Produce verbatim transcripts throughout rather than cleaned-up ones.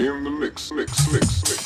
In the mix, mix, mix, mix.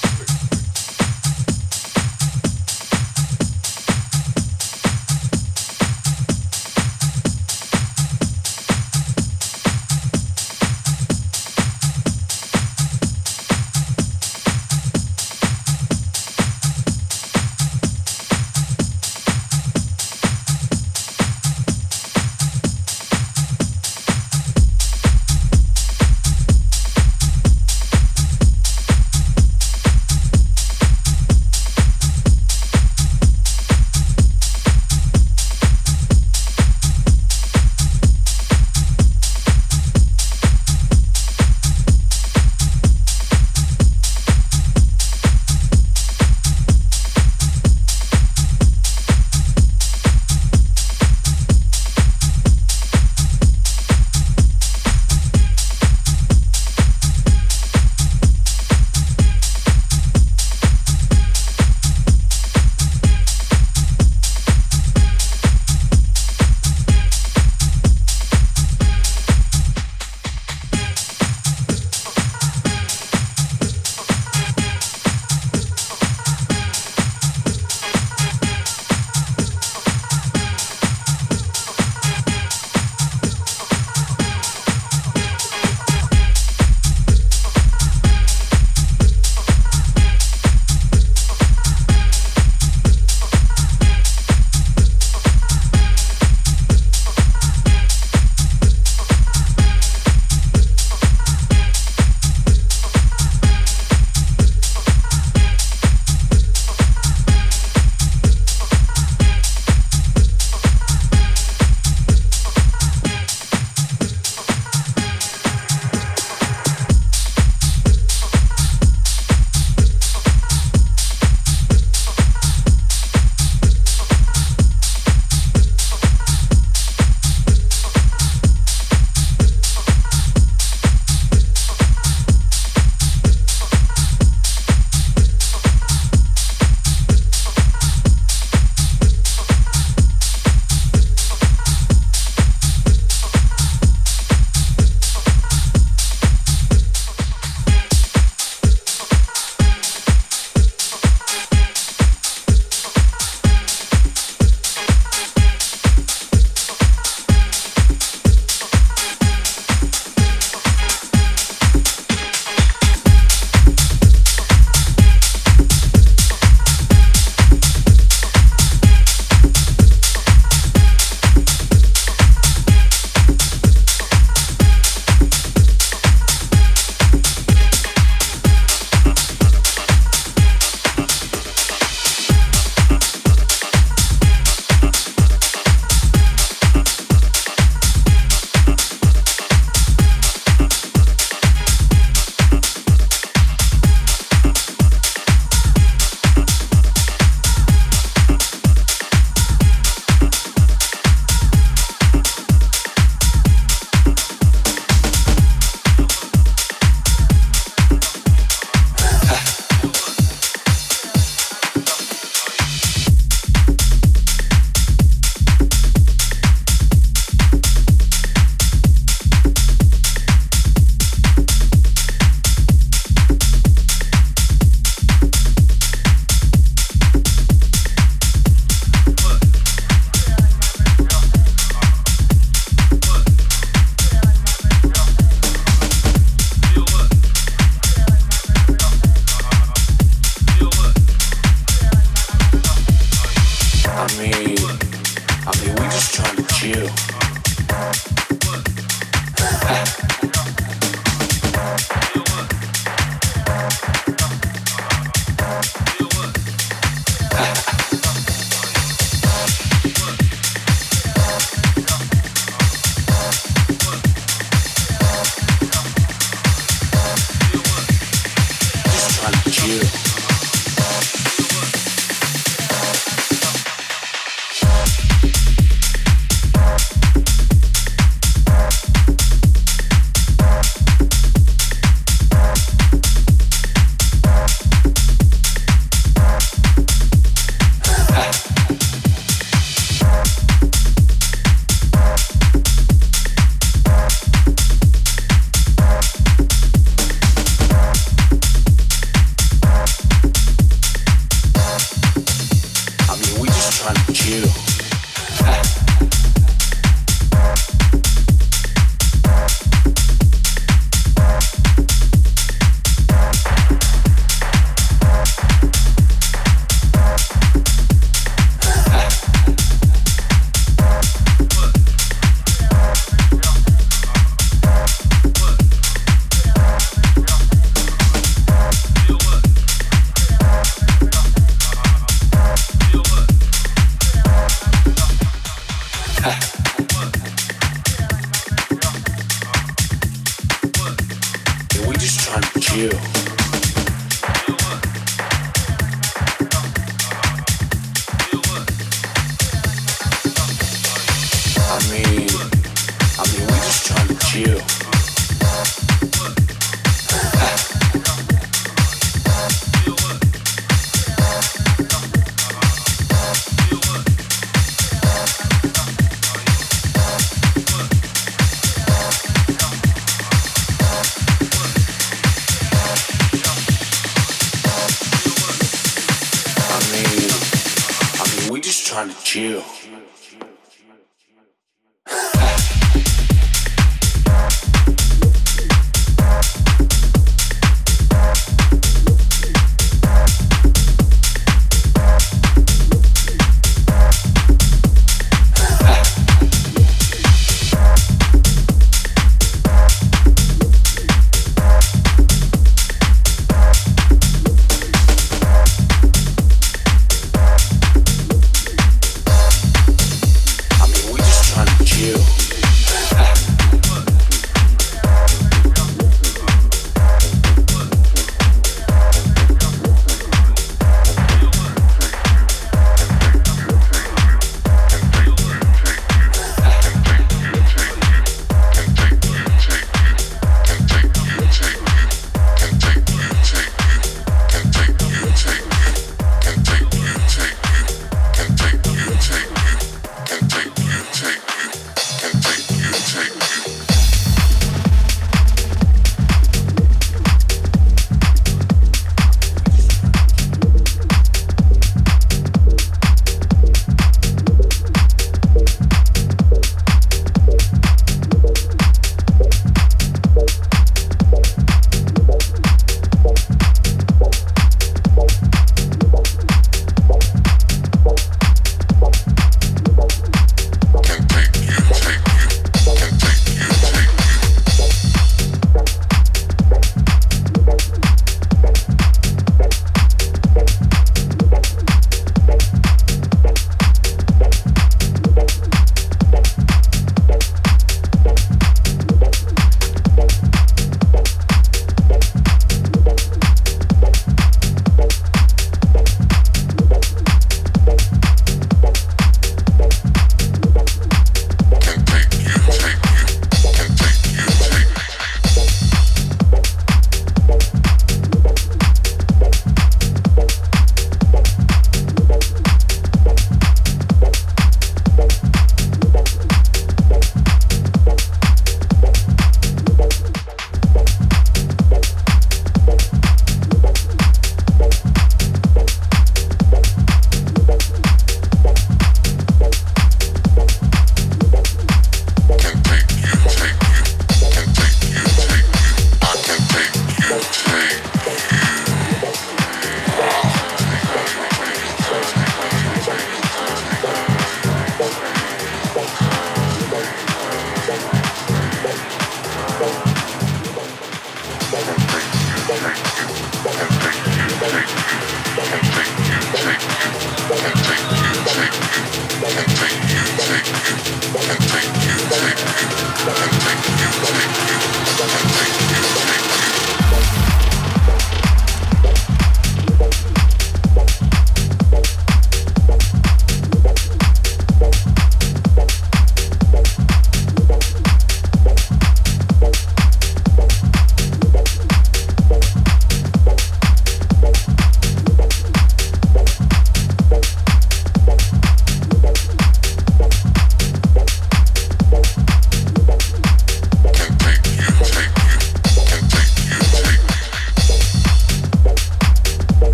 tranquilo.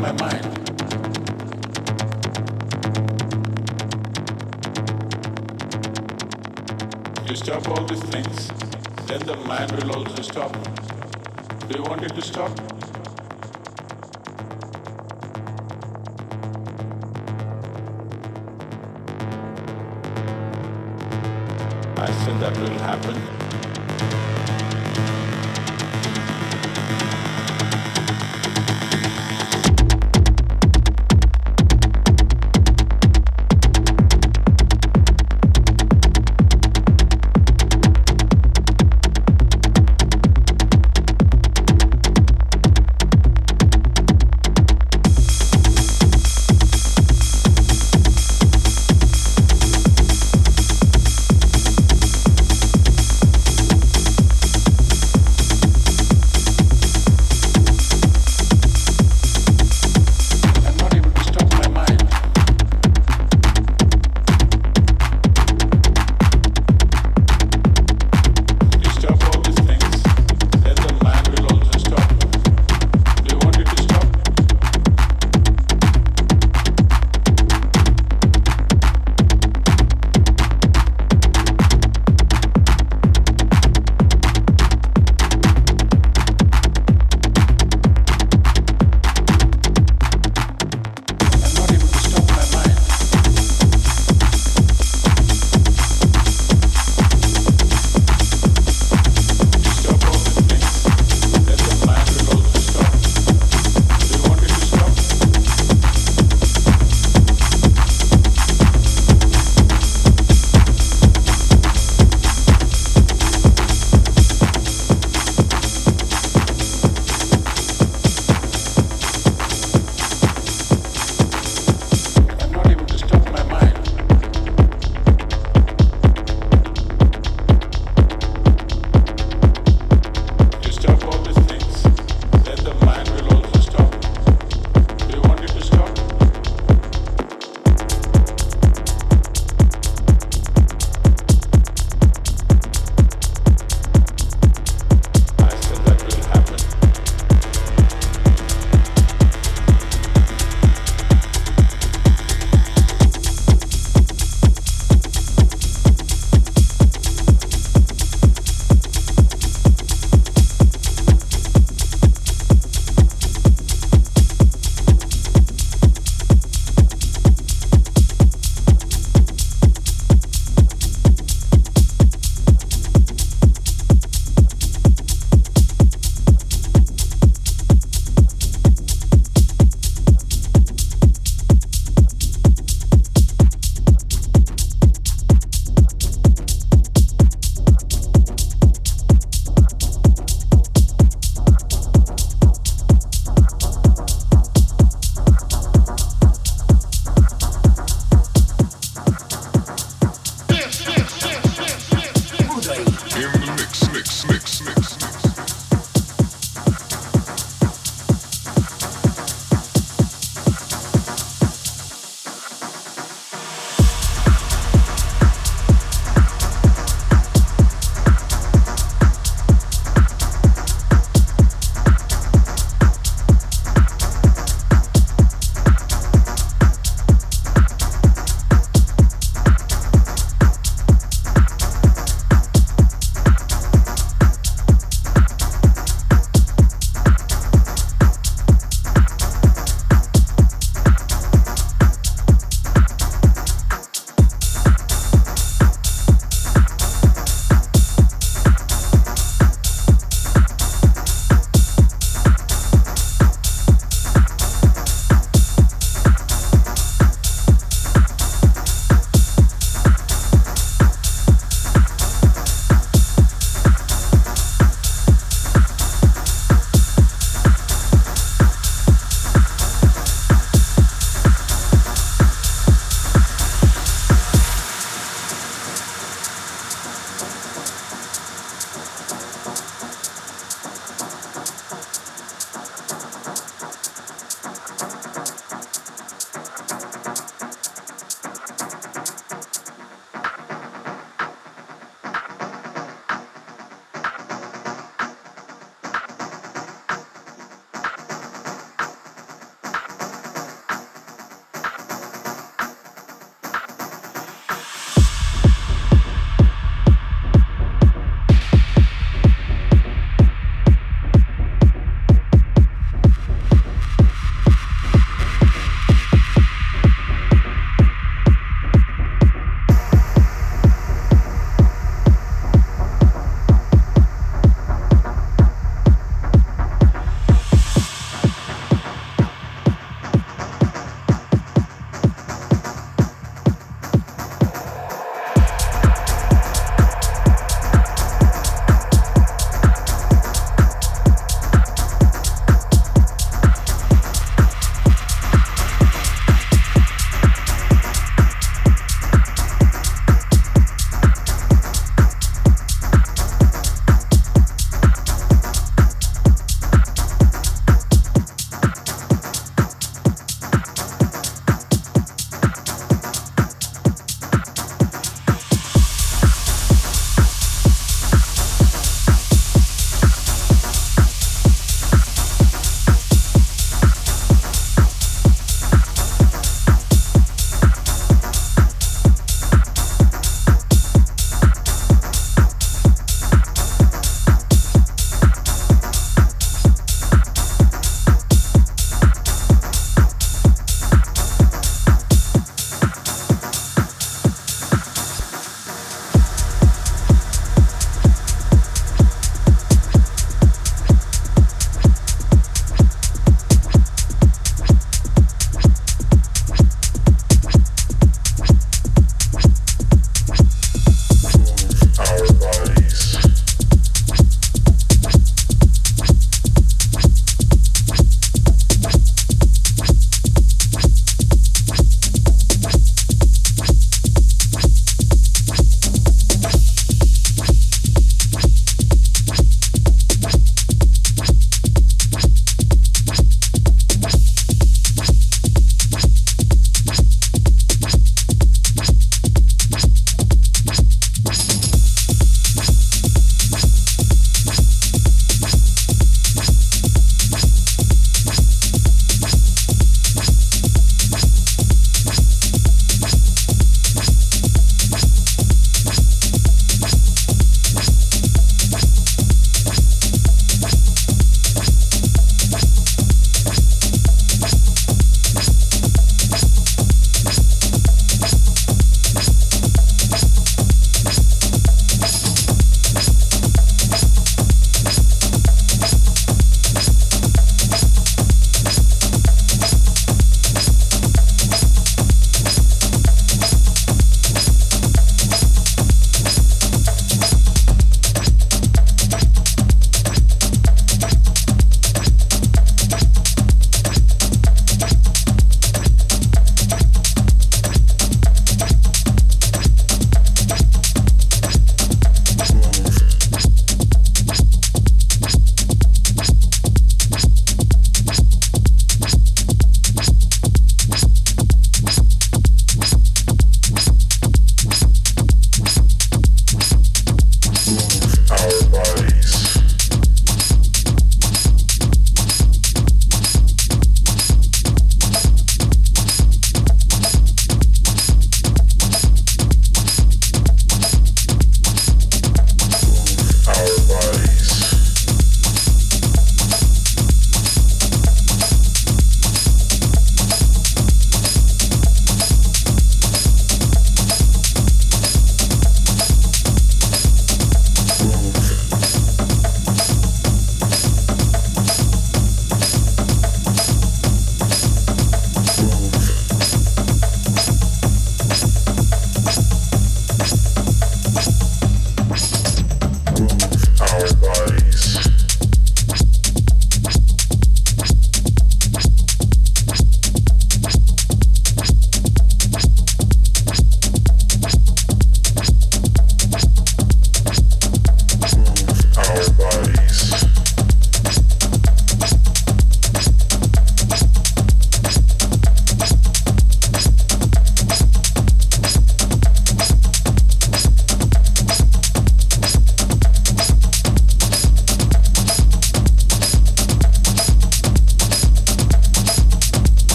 my mind. You stop all these things, then the mind will also stop. Do you want it to stop? I said that will happen.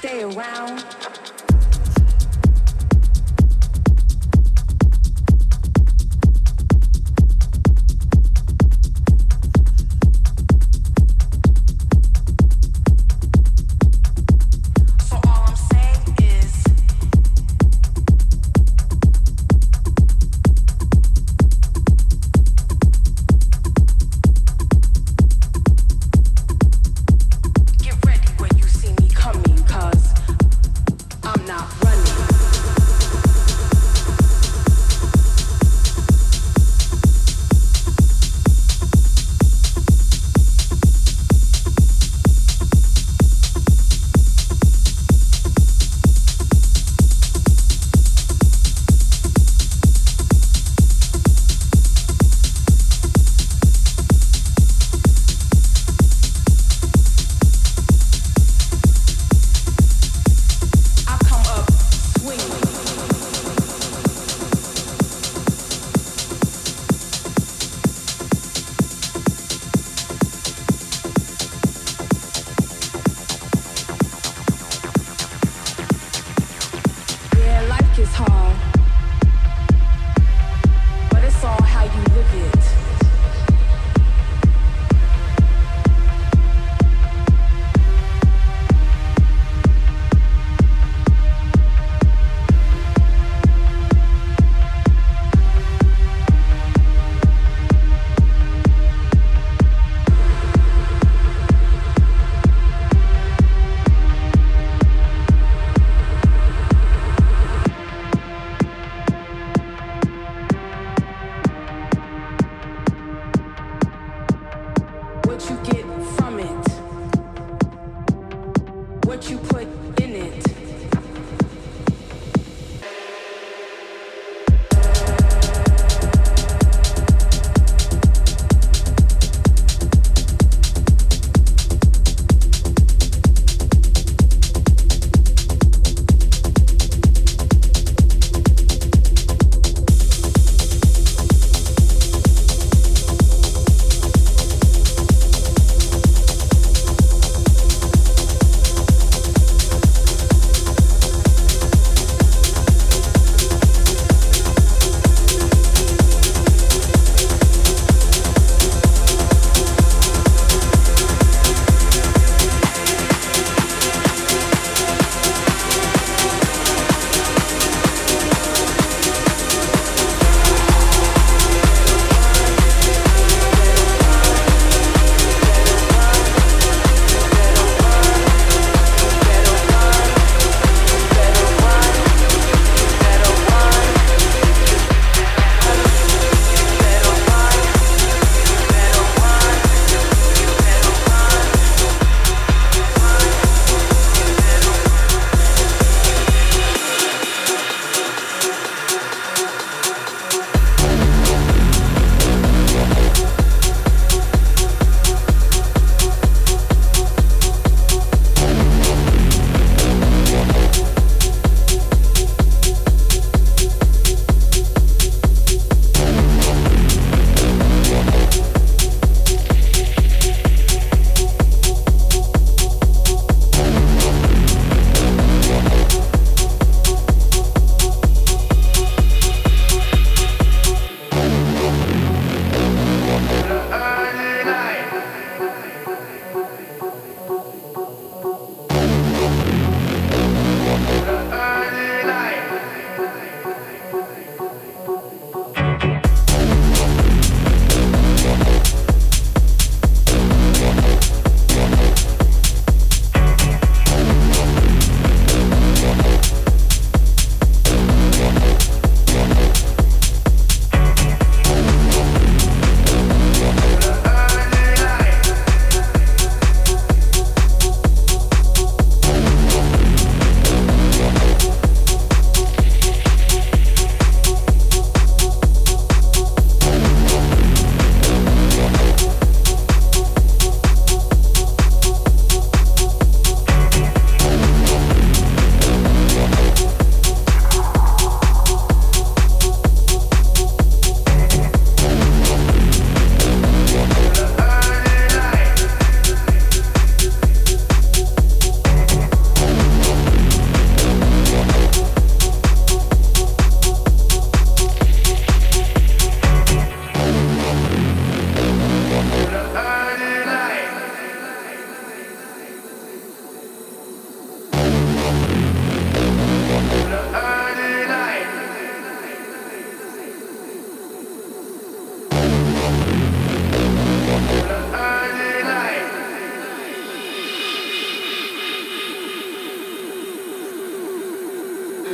Stay around.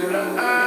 tőle áll.